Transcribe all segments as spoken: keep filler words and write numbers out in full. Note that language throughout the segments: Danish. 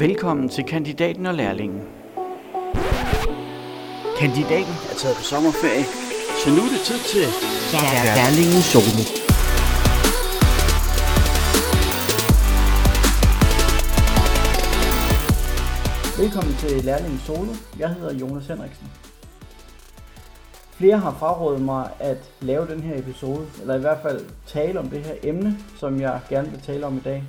Velkommen til kandidaten og lærlingen. Kandidaten er taget på sommerferie, så nu er det tid til lærlingen solo. Velkommen til lærlingen solo. Jeg hedder Jonas Henriksen. Flere har frarådet mig at lave den her episode, eller i hvert fald tale om det her emne, som jeg gerne vil tale om i dag.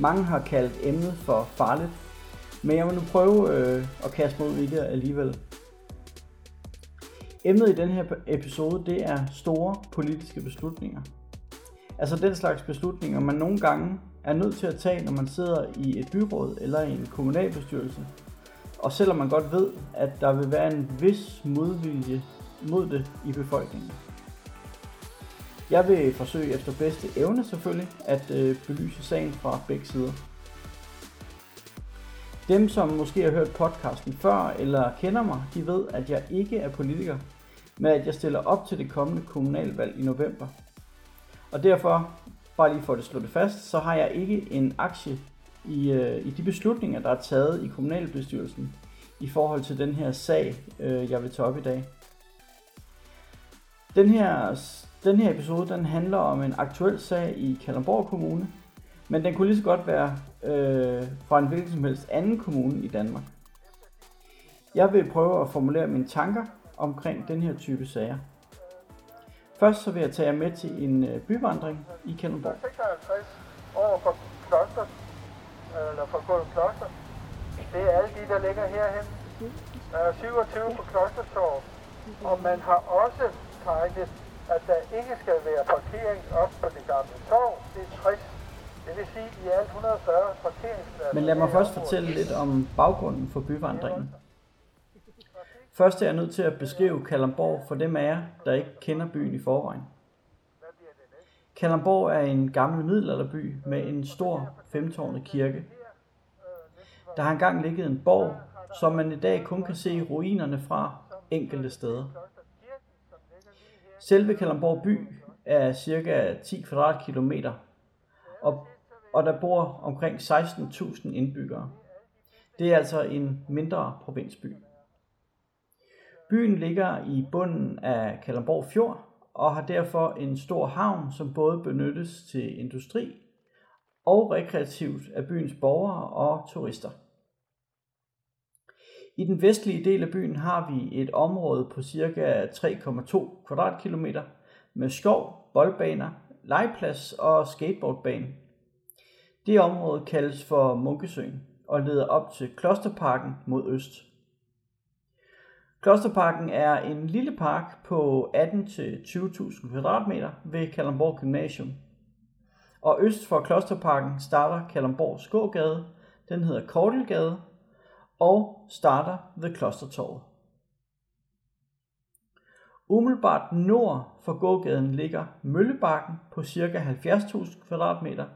Mange har kaldt emnet for farligt, men jeg vil nu prøve øh, at kaste mig ud i det alligevel. Emnet i den her episode, det er store politiske beslutninger. Altså den slags beslutninger, man nogle gange er nødt til at tage, når man sidder i et byråd eller i en kommunalbestyrelse. Og selvom man godt ved, at der vil være en vis modvilje mod det i befolkningen. Jeg vil forsøge efter bedste evne selvfølgelig at øh, belyse sagen fra begge sider. Dem som måske har hørt podcasten før eller kender mig, de ved at jeg ikke er politiker, men at jeg stiller op til det kommende kommunalvalg i november. Og derfor, bare lige for at slå det fast, så har jeg ikke en aktie i, øh, i de beslutninger der er taget i kommunalbestyrelsen i forhold til den her sag øh, jeg vil tage op i dag. Den her Den her episode den handler om en aktuel sag i Kalundborg Kommune, men den kunne lige så godt være øh, fra en hvilken som helst anden kommune i Danmark. Jeg vil prøve at formulere mine tanker omkring den her type sager. Først så vil jeg tage jer med til en byvandring i Kalundborg. seksoghalvtreds over for Kloster, eller for Kloster. Det er alle de, der ligger herhen. Der er syvogtyve på Klostertorv, og man har også tegnet at der ikke skal være parkering op på det gamle torv. Det er tres. Det vil sige, i alt et hundrede og fyrre parkeringspladser. Men lad mig først fortælle lidt om baggrunden for byvandringen. Først er jeg nødt til at beskrive Kalundborg for dem af jer, der ikke kender byen i forvejen. Kalundborg er en gammel middelalderby med en stor femtårnet kirke. Der har engang ligget en borg, som man i dag kun kan se ruinerne fra enkelte steder. Selve Kalundborg by er cirka ti kvadratkilometer, og, og der bor omkring seksten tusind indbyggere. Det er altså en mindre provinsby. Byen ligger i bunden af Kalundborg Fjord og har derfor en stor havn, som både benyttes til industri og rekreativt af byens borgere og turister. I den vestlige del af byen har vi et område på cirka tre komma to kvadratkilometer med skov, boldbaner, legeplads og skateboardbane. Det område kaldes for Munkesøen og leder op til Klosterparken mod øst. Klosterparken er en lille park på atten til tyve tusind kvadratmeter ved Kalundborg Gymnasium. Og øst for Klosterparken starter Kalundborgs gågade, den hedder Kortelgade, og starter ved Klostertorvet. Umiddelbart nord for gågaden ligger Møllebakken på ca. halvfjerds tusind kvadratmeter,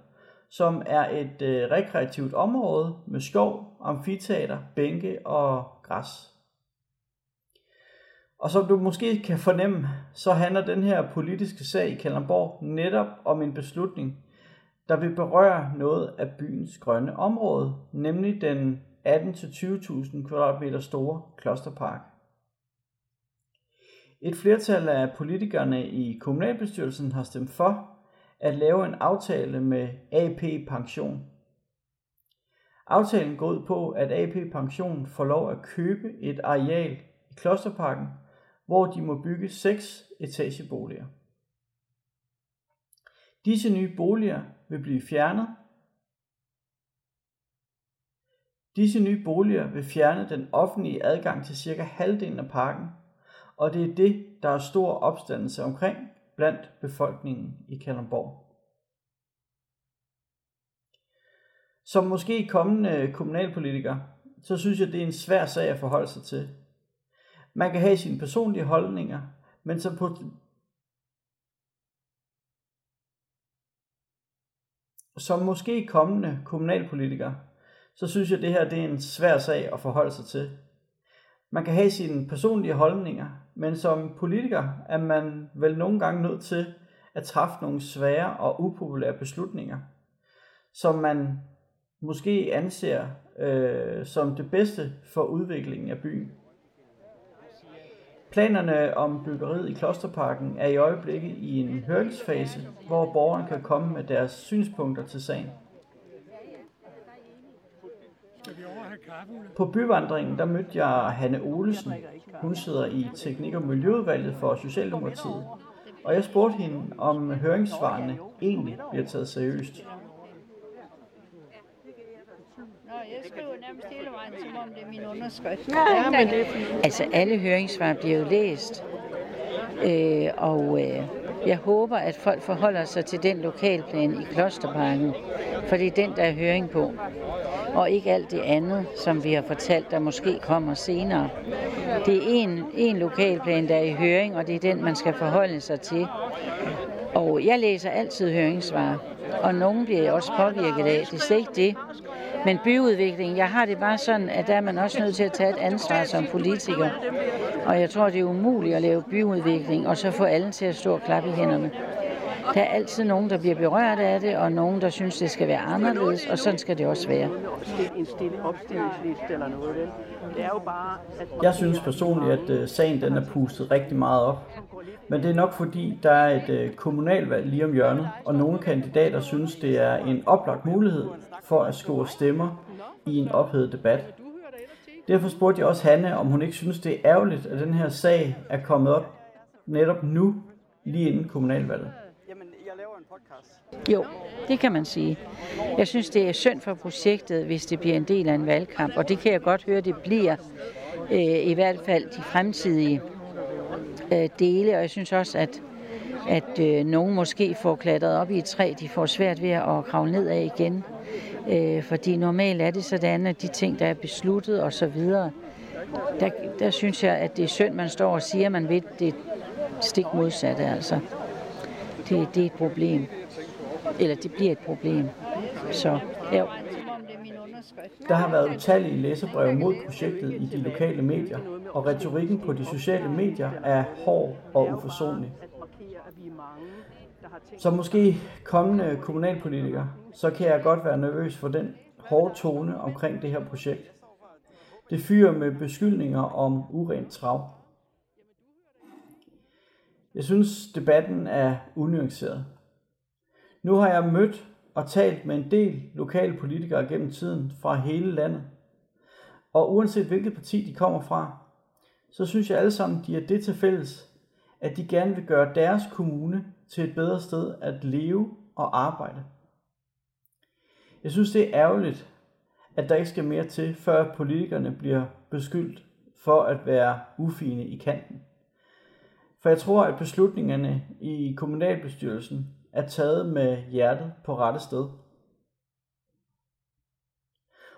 som er et øh, rekreativt område med skov, amfiteater, bænke og græs. Og som du måske kan fornemme, så handler den her politiske sag i Kalundborg netop om en beslutning, der vil berøre noget af byens grønne område, nemlig den atten til tyve tusind kvadratmeter store Klosterpark. Et flertal af politikerne i kommunalbestyrelsen har stemt for at lave en aftale med A P Pension. Aftalen går ud på, at A P Pension får lov at købe et areal i Klosterparken, hvor de må bygge seks etageboliger. Disse nye boliger vil blive fjernet Disse nye boliger vil fjerne den offentlige adgang til cirka halvdelen af parken, og det er det, der er stor opstandelse omkring blandt befolkningen i Kalundborg. Som måske kommende kommunalpolitiker, så synes jeg, det er en svær sag at forholde sig til. Man kan have sine personlige holdninger, men som på som måske kommende kommunalpolitiker, så synes jeg, det her det er en svær sag at forholde sig til. Man kan have sine personlige holdninger, men som politiker er man vel nogle gange nødt til at træffe nogle svære og upopulære beslutninger, som man måske anser øh, som det bedste for udviklingen af byen. Planerne om byggeriet i Klosterparken er i øjeblikket i en høringsfase, hvor borgerne kan komme med deres synspunkter til sagen. På byvandringen der mødte jeg Hanne Olesen. Hun sidder i Teknik- og Miljøudvalget for Socialdemokratiet. Og jeg spurgte hende, om høringssvarene egentlig bliver taget seriøst. Jeg skriver nærmest hele vejen, som om det er min underskrift. Ja, men det er... Altså alle høringssvar bliver jo læst, øh, og øh, jeg håber, at folk forholder sig til den lokalplan i Klosterparken, for det er den, der er høring på, og ikke alt det andet, som vi har fortalt, der måske kommer senere. Det er en, en lokalplan, der er i høring, og det er den, man skal forholde sig til. Og jeg læser altid høringssvar, og nogen bliver jeg også påvirket af, det er slet ikke det. Men byudvikling, jeg har det bare sådan, at der er man også nødt til at tage et ansvar som politiker. Og jeg tror, det er umuligt at lave byudvikling, og så få alle til at stå og klappe i hænderne. Der er altid nogen, der bliver berørt af det, og nogen, der synes, det skal være anderledes, og sådan skal det også være. Jeg synes personligt, at sagen den er pustet rigtig meget op. Men det er nok fordi, der er et kommunalvalg lige om hjørnet, og nogle kandidater synes, det er en oplagt mulighed for at score stemmer i en ophedet debat. Derfor spurgte jeg også Hanne, om hun ikke synes, det er ærgerligt, at den her sag er kommet op netop nu, lige inden kommunalvalget. Jo, det kan man sige. Jeg synes, det er synd for projektet, hvis det bliver en del af en valgkamp, og det kan jeg godt høre, det bliver øh, i hvert fald de fremtidige øh, dele, og jeg synes også, at, at øh, nogen måske får klatret op i et træ, de får svært ved at kravle ned af igen, øh, fordi normalt er det sådan, at de ting, der er besluttet og så videre, der, der synes jeg, at det er synd, man står og siger, man ved det stik modsatte altså. Det, det er et problem. Eller det bliver et problem. Så, ja. Der har været utallige læserbreve mod projektet i de lokale medier, og retorikken på de sociale medier er hård og uforsonlig. Som måske kommende kommunalpolitiker, så kan jeg godt være nervøs for den hårde tone omkring det her projekt. Det fyrer med beskyldninger om urent trav. Jeg synes, debatten er unuanceret. Nu har jeg mødt og talt med en del lokale politikere gennem tiden fra hele landet. Og uanset hvilket parti de kommer fra, så synes jeg alle sammen, de er det til fælles, at de gerne vil gøre deres kommune til et bedre sted at leve og arbejde. Jeg synes, det er ærgerligt, at der ikke skal mere til, før politikerne bliver beskyldt for at være ufine i kanten. For jeg tror, at beslutningerne i kommunalbestyrelsen er taget med hjertet på rette sted.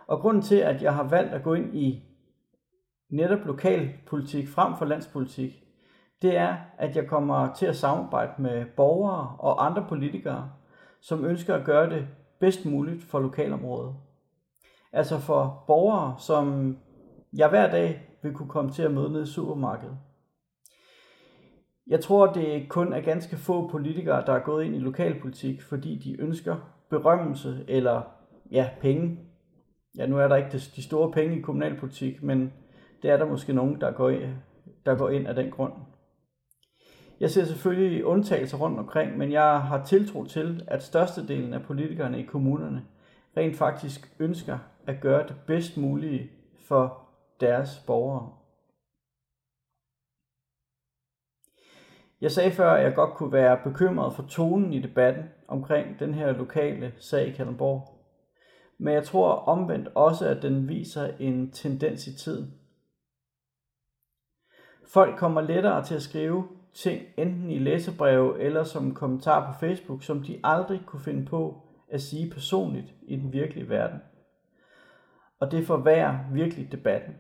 Og grunden til, at jeg har valgt at gå ind i netop lokalpolitik frem for landspolitik, det er, at jeg kommer til at samarbejde med borgere og andre politikere, som ønsker at gøre det bedst muligt for lokalområdet. Altså for borgere, som jeg hver dag vil kunne komme til at møde nede i supermarkedet. Jeg tror, det kun er ganske få politikere, der er gået ind i lokalpolitik, fordi de ønsker berømmelse eller ja, penge. Ja, nu er der ikke de store penge i kommunalpolitik, men det er der måske nogen, der går ind, der går ind af den grund. Jeg ser selvfølgelig undtagelser rundt omkring, men jeg har tiltro til, at størstedelen af politikerne i kommunerne rent faktisk ønsker at gøre det bedst mulige for deres borgere. Jeg sagde før, at jeg godt kunne være bekymret for tonen i debatten omkring den her lokale sag i Kalundborg. Men jeg tror omvendt også, at den viser en tendens i tiden. Folk kommer lettere til at skrive ting enten i læserbreve eller som kommentarer på Facebook, som de aldrig kunne finde på at sige personligt i den virkelige verden. Og det forværrer virkelig debatten.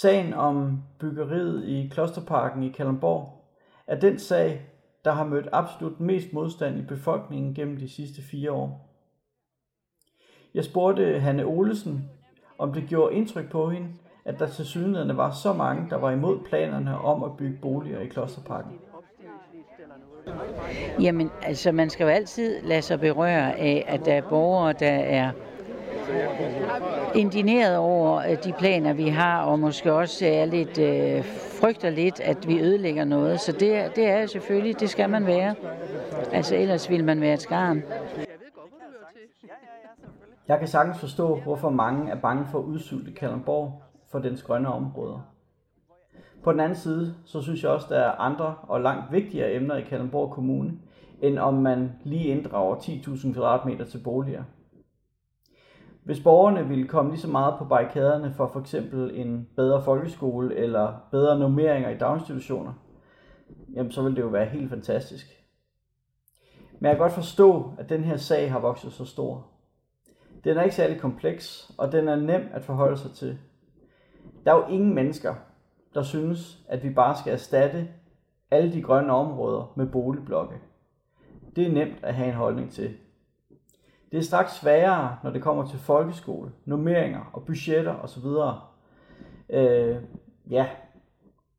Sagen om byggeriet i Klosterparken i Kalundborg er den sag, der har mødt absolut mest modstand i befolkningen gennem de sidste fire år. Jeg spurgte Hanne Olesen, om det gjorde indtryk på hende, at der tilsyneladende var så mange, der var imod planerne om at bygge boliger i Klosterparken. Jamen, altså man skal jo altid lade sig berøre af, at der er borgere, der er indigneret over de planer, vi har, og måske også er lidt, øh, frygter lidt, at vi ødelægger noget. Så det, det er selvfølgelig, det skal man være. Altså ellers vil man være et skarn. Jeg kan sagtens forstå, hvorfor mange er bange for at udsulte Kalundborg for dens grønne områder. På den anden side, så synes jeg også, der er andre og langt vigtigere emner i Kalundborg Kommune, end om man lige inddrager ti tusind kvadratmeter til boliger. Hvis borgerne ville komme lige så meget på barrikaderne for for eksempel en bedre folkeskole eller bedre normeringer i daginstitutioner, jamen så ville det jo være helt fantastisk. Men jeg kan godt forstå, at den her sag har vokset så stor. Den er ikke særlig kompleks, og den er nem at forholde sig til. Der er jo ingen mennesker, der synes, at vi bare skal erstatte alle de grønne områder med boligblokke. Det er nemt at have en holdning til. Det er straks sværere, når det kommer til folkeskole, normeringer og budgetter osv. Øh, ja,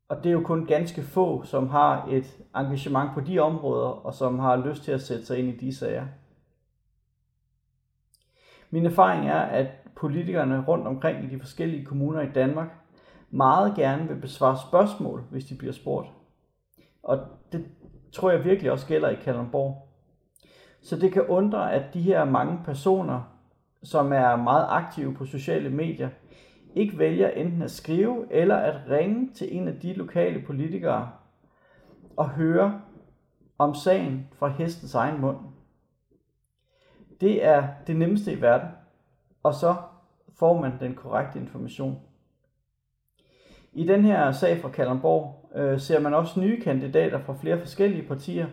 og det er jo kun ganske få, som har et engagement på de områder, og som har lyst til at sætte sig ind i de sager. Min erfaring er, at politikerne rundt omkring i de forskellige kommuner i Danmark meget gerne vil besvare spørgsmål, hvis de bliver spurgt. Og det tror jeg virkelig også gælder i Kalundborg. Så det kan undre, at de her mange personer, som er meget aktive på sociale medier, ikke vælger enten at skrive eller at ringe til en af de lokale politikere og høre om sagen fra hestens egen mund. Det er det nemmeste i verden, og så får man den korrekte information. I den her sag fra Kalundborg øh, ser man også nye kandidater fra flere forskellige partier,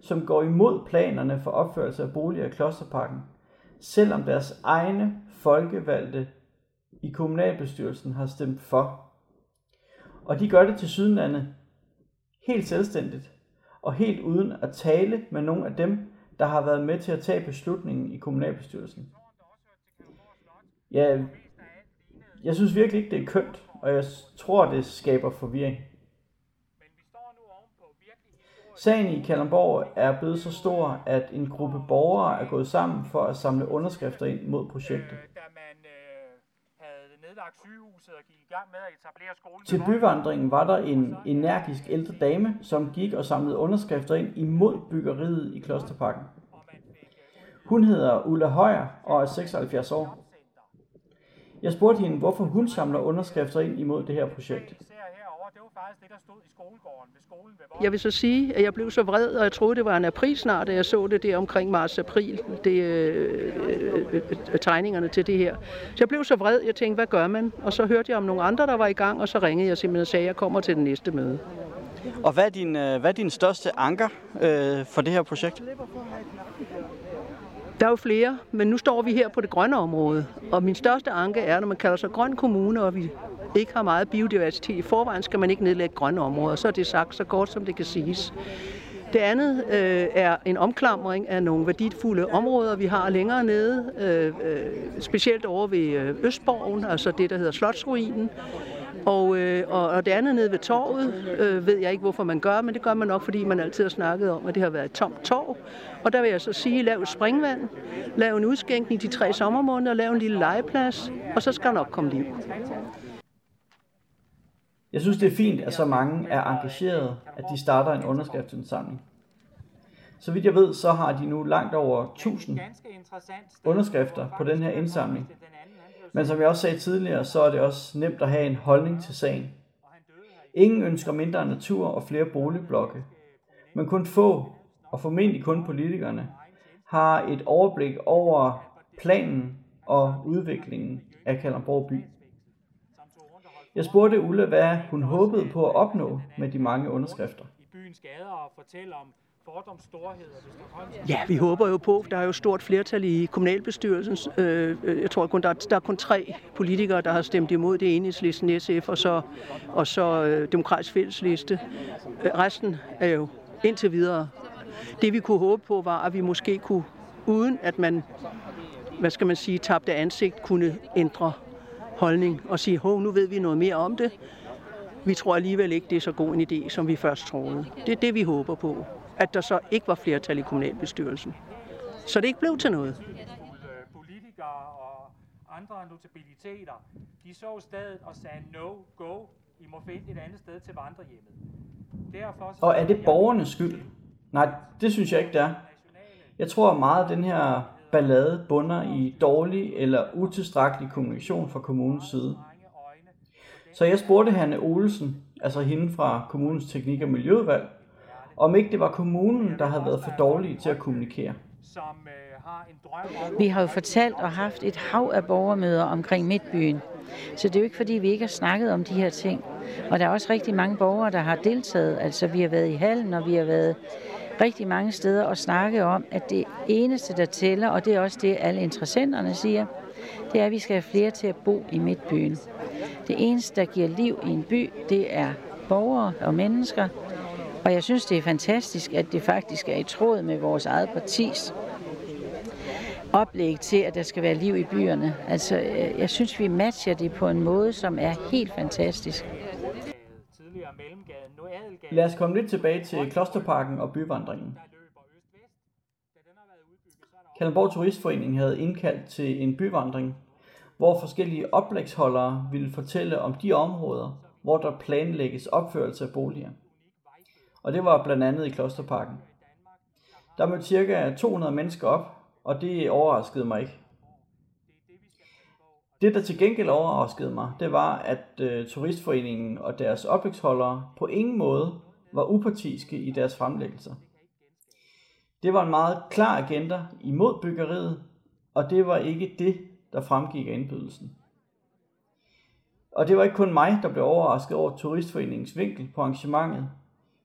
som går imod planerne for opførelse af boliger i Klosterparken, selvom deres egne folkevalgte i kommunalbestyrelsen har stemt for. Og de gør det tilsyneladende helt selvstændigt og helt uden at tale med nogen af dem, der har været med til at tage beslutningen i kommunalbestyrelsen. Ja, jeg synes virkelig ikke, det er kønt, og jeg tror, det skaber forvirring. Sagen i Kalundborg er blevet så stor, at en gruppe borgere er gået sammen for at samle underskrifter ind mod projektet. Til byvandringen var der en energisk ældre dame, som gik og samlede underskrifter ind imod byggeriet i Klosterparken. Hun hedder Ulla Højer og er seksoghalvfjerds år. Jeg spurgte hende, hvorfor hun samler underskrifter ind imod det her projekt. Jeg vil så sige, at jeg blev så vred, og jeg troede, det var en april snart, da jeg så det der omkring marts-april, det, øh, tegningerne til det her. Så jeg blev så vred, jeg tænkte, hvad gør man? Og så hørte jeg om nogle andre, der var i gang, og så ringede jeg simpelthen og sagde, at jeg kommer til det næste møde. Og hvad er din, hvad er din største anker øh, for det her projekt? Der er jo flere, men nu står vi her på det grønne område, og min største anke er, når man kalder sig grøn kommune, og vi ikke har meget biodiversitet i forvejen, skal man ikke nedlægge grønne områder, så er det sagt så godt, som det kan siges. Det andet øh, er en omklamring af nogle værdifulde områder, vi har længere nede, øh, øh, specielt over ved Østborgen, altså det, der hedder Slotsruinen. Og, øh, og det andet nede ved torvet, øh, ved jeg ikke, hvorfor man gør, men det gør man nok, fordi man altid har snakket om, at det har været et tomt torv. Og der vil jeg så sige, lav springvand, lav en udskænkning de tre sommermåneder, lav en lille legeplads, og så skal der nok komme liv. Jeg synes, det er fint, at så mange er engagerede, at de starter en underskriftsindsamling. Så vidt jeg ved, så har de nu langt over tusind underskrifter på den her indsamling. Men som jeg også sagde tidligere, så er det også nemt at have en holdning til sagen. Ingen ønsker mindre natur og flere boligblokke, men kun få, og formentlig kun politikerne, har et overblik over planen og udviklingen af Kalundborg by. Jeg spurgte Ulla, hvad hun håbede på at opnå med de mange underskrifter. Ja, vi håber jo på, der er jo stort flertal i kommunalbestyrelsen. Jeg tror kun, der er, der er kun tre politikere, der har stemt imod. Det er Enhedslisten, S F og så, og så Demokratisk Fællesliste. Resten er jo indtil videre. Det vi kunne håbe på var, at vi måske kunne, uden at man, hvad skal man sige, tabte ansigt, kunne ændre holdning og sige, hov, nu ved vi noget mere om det. Vi tror alligevel ikke, det er så god en idé, som vi først troede. Det er det, vi håber på. at der så ikke var flertal i kommunalbestyrelsen. Så det ikke blev til noget. Politikere og andre notabiliteter, de så stedet og sagde no, go, I må finde et andet sted til vandrehjemmet. Derfor... Og er det borgernes skyld? Nej, det synes jeg ikke, det er. Jeg tror, at meget af den her ballade bunder i dårlig eller utilstrækkelig kommunikation fra kommunens side. Så jeg spurgte Hanne Olesen, altså hende fra kommunens teknik- og miljøudvalg, om ikke det var kommunen, der havde været for dårlig til at kommunikere. Vi har jo fortalt og haft et hav af borgermøder omkring Midtbyen, så det er jo ikke fordi, vi ikke har snakket om de her ting. Og der er også rigtig mange borgere, der har deltaget, altså vi har været i hallen, og vi har været rigtig mange steder og snakket om, at det eneste, der tæller, og det er også det, alle interessenterne siger, det er, at vi skal have flere til at bo i Midtbyen. Det eneste, der giver liv i en by, det er borgere og mennesker. Og jeg synes, det er fantastisk, at det faktisk er i tråd med vores eget partis oplæg til, at der skal være liv i byerne. Altså, jeg synes, vi matcher det på en måde, som er helt fantastisk. Lad os komme lidt tilbage til Klosterparken og byvandringen. Kalundborg Turistforening havde indkaldt til en byvandring, hvor forskellige oplægsholdere ville fortælle om de områder, hvor der planlægges opførelse af boliger. Og det var blandt andet i Klosterparken. Der mødte ca. to hundrede mennesker op, og det overraskede mig ikke. Det, der til gengæld overraskede mig, det var, at øh, Turistforeningen og deres oplægsholdere på ingen måde var upartiske i deres fremlæggelser. Det var en meget klar agenda imod byggeriet, og det var ikke det, der fremgik af indbydelsen. Og det var ikke kun mig, der blev overrasket over Turistforeningens vinkel på arrangementet.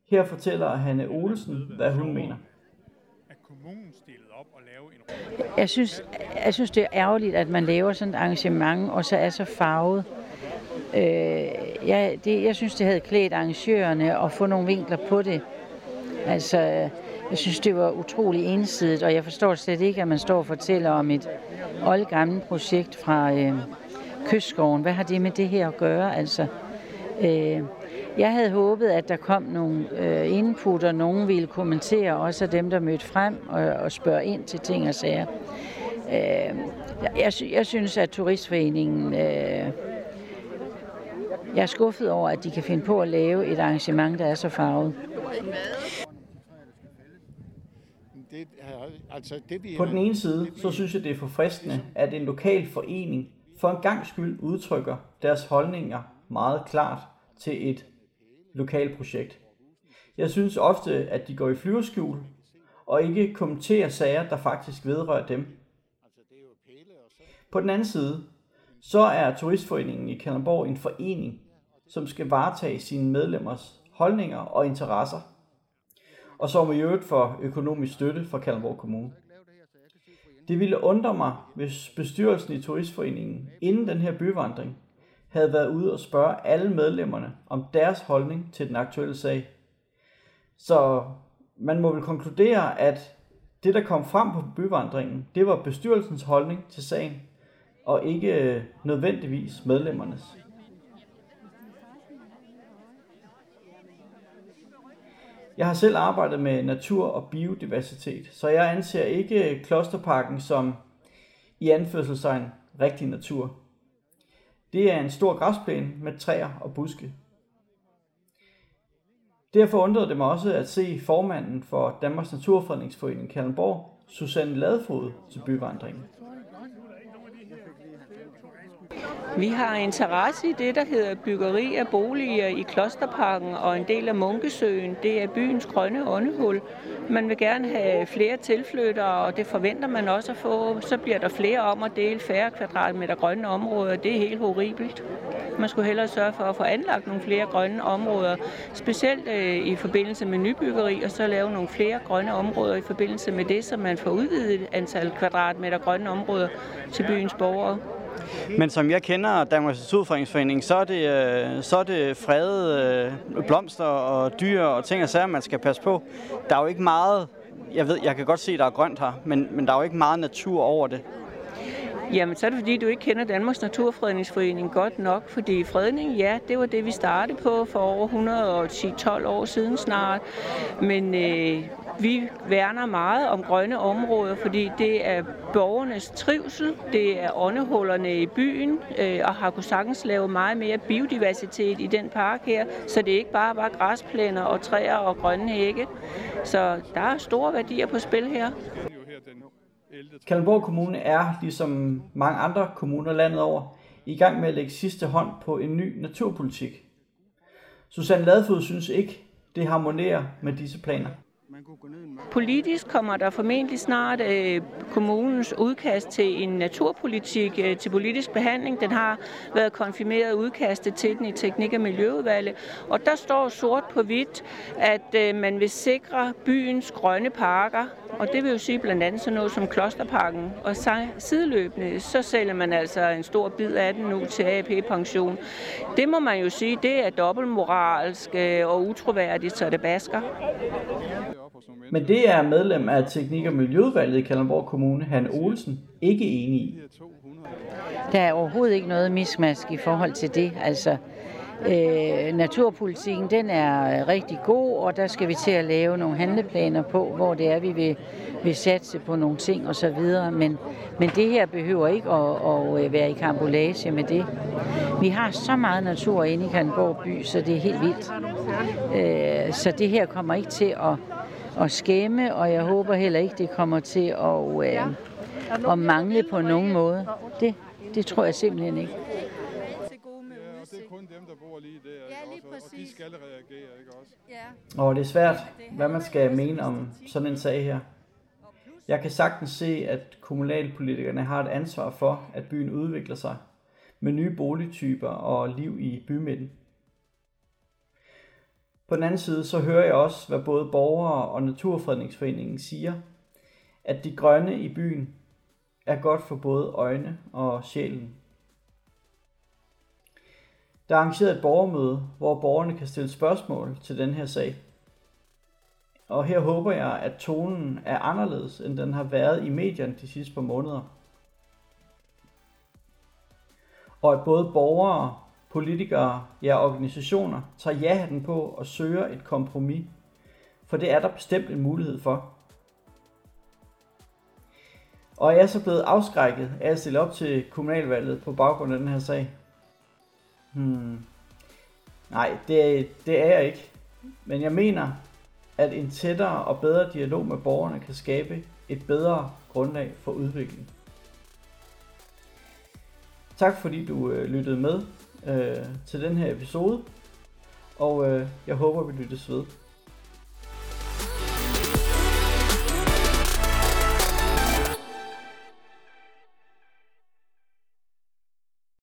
Her fortæller Hanne Olesen, hvad hun mener. Jeg synes, jeg synes, det er ærgerligt, at man laver sådan et arrangement, og så er så farvet. Øh, jeg, det, jeg synes, det havde klædt arrangørerne at få nogle vinkler på det. Altså, jeg synes, det var utrolig ensidigt, og jeg forstår slet ikke, at man står og fortæller om et oldgammelt projekt fra øh, Kystskoven. Hvad har det med det her at gøre? Altså, øh, jeg havde håbet, at der kom nogle øh, input, og nogen ville kommentere, også dem, der mødte frem og, og spørge ind til ting og sager. Øh, jeg, jeg synes, at Turistforeningen... Øh, jeg er skuffet over, at de kan finde på at lave et arrangement, der er så farvet. På den ene side, så synes jeg, det er forfriskende, at en lokal forening for en gang skyld udtrykker deres holdninger meget klart til et lokalt projekt. Jeg synes ofte, at de går i flyverskjul og ikke kommenterer sager, der faktisk vedrører dem. På den anden side, så er Turistforeningen i Kalundborg en forening, som skal varetage sine medlemmers holdninger og interesser, og som i øvrigt får økonomisk støtte fra Kalundborg Kommune. Det ville undre mig, hvis bestyrelsen i Turistforeningen inden den her byvandring havde været ude og spørge alle medlemmerne om deres holdning til den aktuelle sag. Så man må vel konkludere, at det, der kom frem på byvandringen, det var bestyrelsens holdning til sagen, og ikke nødvendigvis medlemmernes. Jeg har selv arbejdet med natur og biodiversitet, så jeg anser ikke Klosterparken som i anførselstegn rigtig natur. Det er en stor græsplæne med træer og buske. Derfor undrede det mig også at se formanden for Danmarks Naturfredningsforening Kalundborg, Susanne Ladefoged, til byvandringen. Vi har interesse i det, der hedder byggeri af boliger i Klosterparken og en del af Munkesøen. Det er byens grønne åndehul. Man vil gerne have flere tilflyttere, og det forventer man også at få. Så bliver der flere om at dele færre kvadratmeter grønne områder. Det er helt horribelt. Man skulle hellere sørge for at få anlagt nogle flere grønne områder, specielt i forbindelse med nybyggeri, og så lave nogle flere grønne områder i forbindelse med det, så man får udvidet antal kvadratmeter grønne områder til byens borgere. Men som jeg kender Danmarks Naturfredningsforening, så er det, så er det fredede blomster og dyr og ting og sager, man skal passe på. Der er jo ikke meget, jeg ved, jeg kan godt se, der er grønt her, men, men der er jo ikke meget natur over det. Jamen, så er det fordi, du ikke kender Danmarks Naturfredningsforening godt nok, fordi fredning, ja, det var det, vi startede på for over et hundrede og ti til tolv år siden snart, men øh, vi værner meget om grønne områder, fordi det er borgernes trivsel, det er åndehullerne i byen, øh, og har kunnet sagtens lave meget mere biodiversitet i den park her, så det er ikke bare, bare græsplæner og træer og grønne hække, så der er store værdier på spil her. Kalundborg Kommune er, ligesom mange andre kommuner landet over, i gang med at lægge sidste hånd på en ny naturpolitik. Susanne Ladefoged synes ikke, det harmonerer med disse planer. Politisk kommer der formentlig snart øh, kommunens udkast til en naturpolitik øh, til politisk behandling. Den har været konfirmeret udkastet til den i Teknik- og Miljøudvalget. Og der står sort på hvidt, at øh, man vil sikre byens grønne parker. Og det vil jo sige blandt andet sådan noget som Klosterparken. Og sideløbende, så sælger man altså en stor bid af den nu til A P Pension. Det må man jo sige, det er dobbeltmoralsk øh, og utroværdigt, så det basker. Men det er medlem af Teknik- og Miljøudvalget i Kalundborg Kommune, Hanne Olesen, ikke enig i. Der er overhovedet ikke noget miskmask i forhold til det. Altså, øh, naturpolitikken den er rigtig god, og der skal vi til at lave nogle handleplaner på, hvor det er, vi vil, vil satse på nogle ting osv. Men, men det her behøver ikke at, at være i karambolage med det. Vi har så meget natur inde i Kalundborg by, så det er helt vildt. Øh, så det her kommer ikke til at... og skæmme, og jeg håber heller ikke, det kommer til at, øh, at mangle på nogen måde. Det, det tror jeg simpelthen ikke. Og det er svært, hvad man skal mene om sådan en sag her. Jeg kan sagtens se, at kommunalpolitikerne har et ansvar for, at byen udvikler sig med nye boligtyper og liv i bymidten. På den anden side, så hører jeg også, hvad både borgere og Naturfredningsforeningen siger, at de grønne i byen er godt for både øjne og sjælen. Der er arrangeret et borgermøde, hvor borgerne kan stille spørgsmål til den her sag. Og her håber jeg, at tonen er anderledes, end den har været i medierne de sidste par måneder. Og at både borgere, politikere, ja, organisationer tager ja-hatten på og søger et kompromis, for det er der bestemt en mulighed for. Og jeg er så blevet afskrækket af at stille op til kommunalvalget på baggrund af den her sag. Hmm. Nej, det, det er jeg ikke. Men jeg mener, at en tættere og bedre dialog med borgerne kan skabe et bedre grundlag for udvikling. Tak fordi du lyttede med til den her episode, og øh, jeg håber, vi lyttes ved.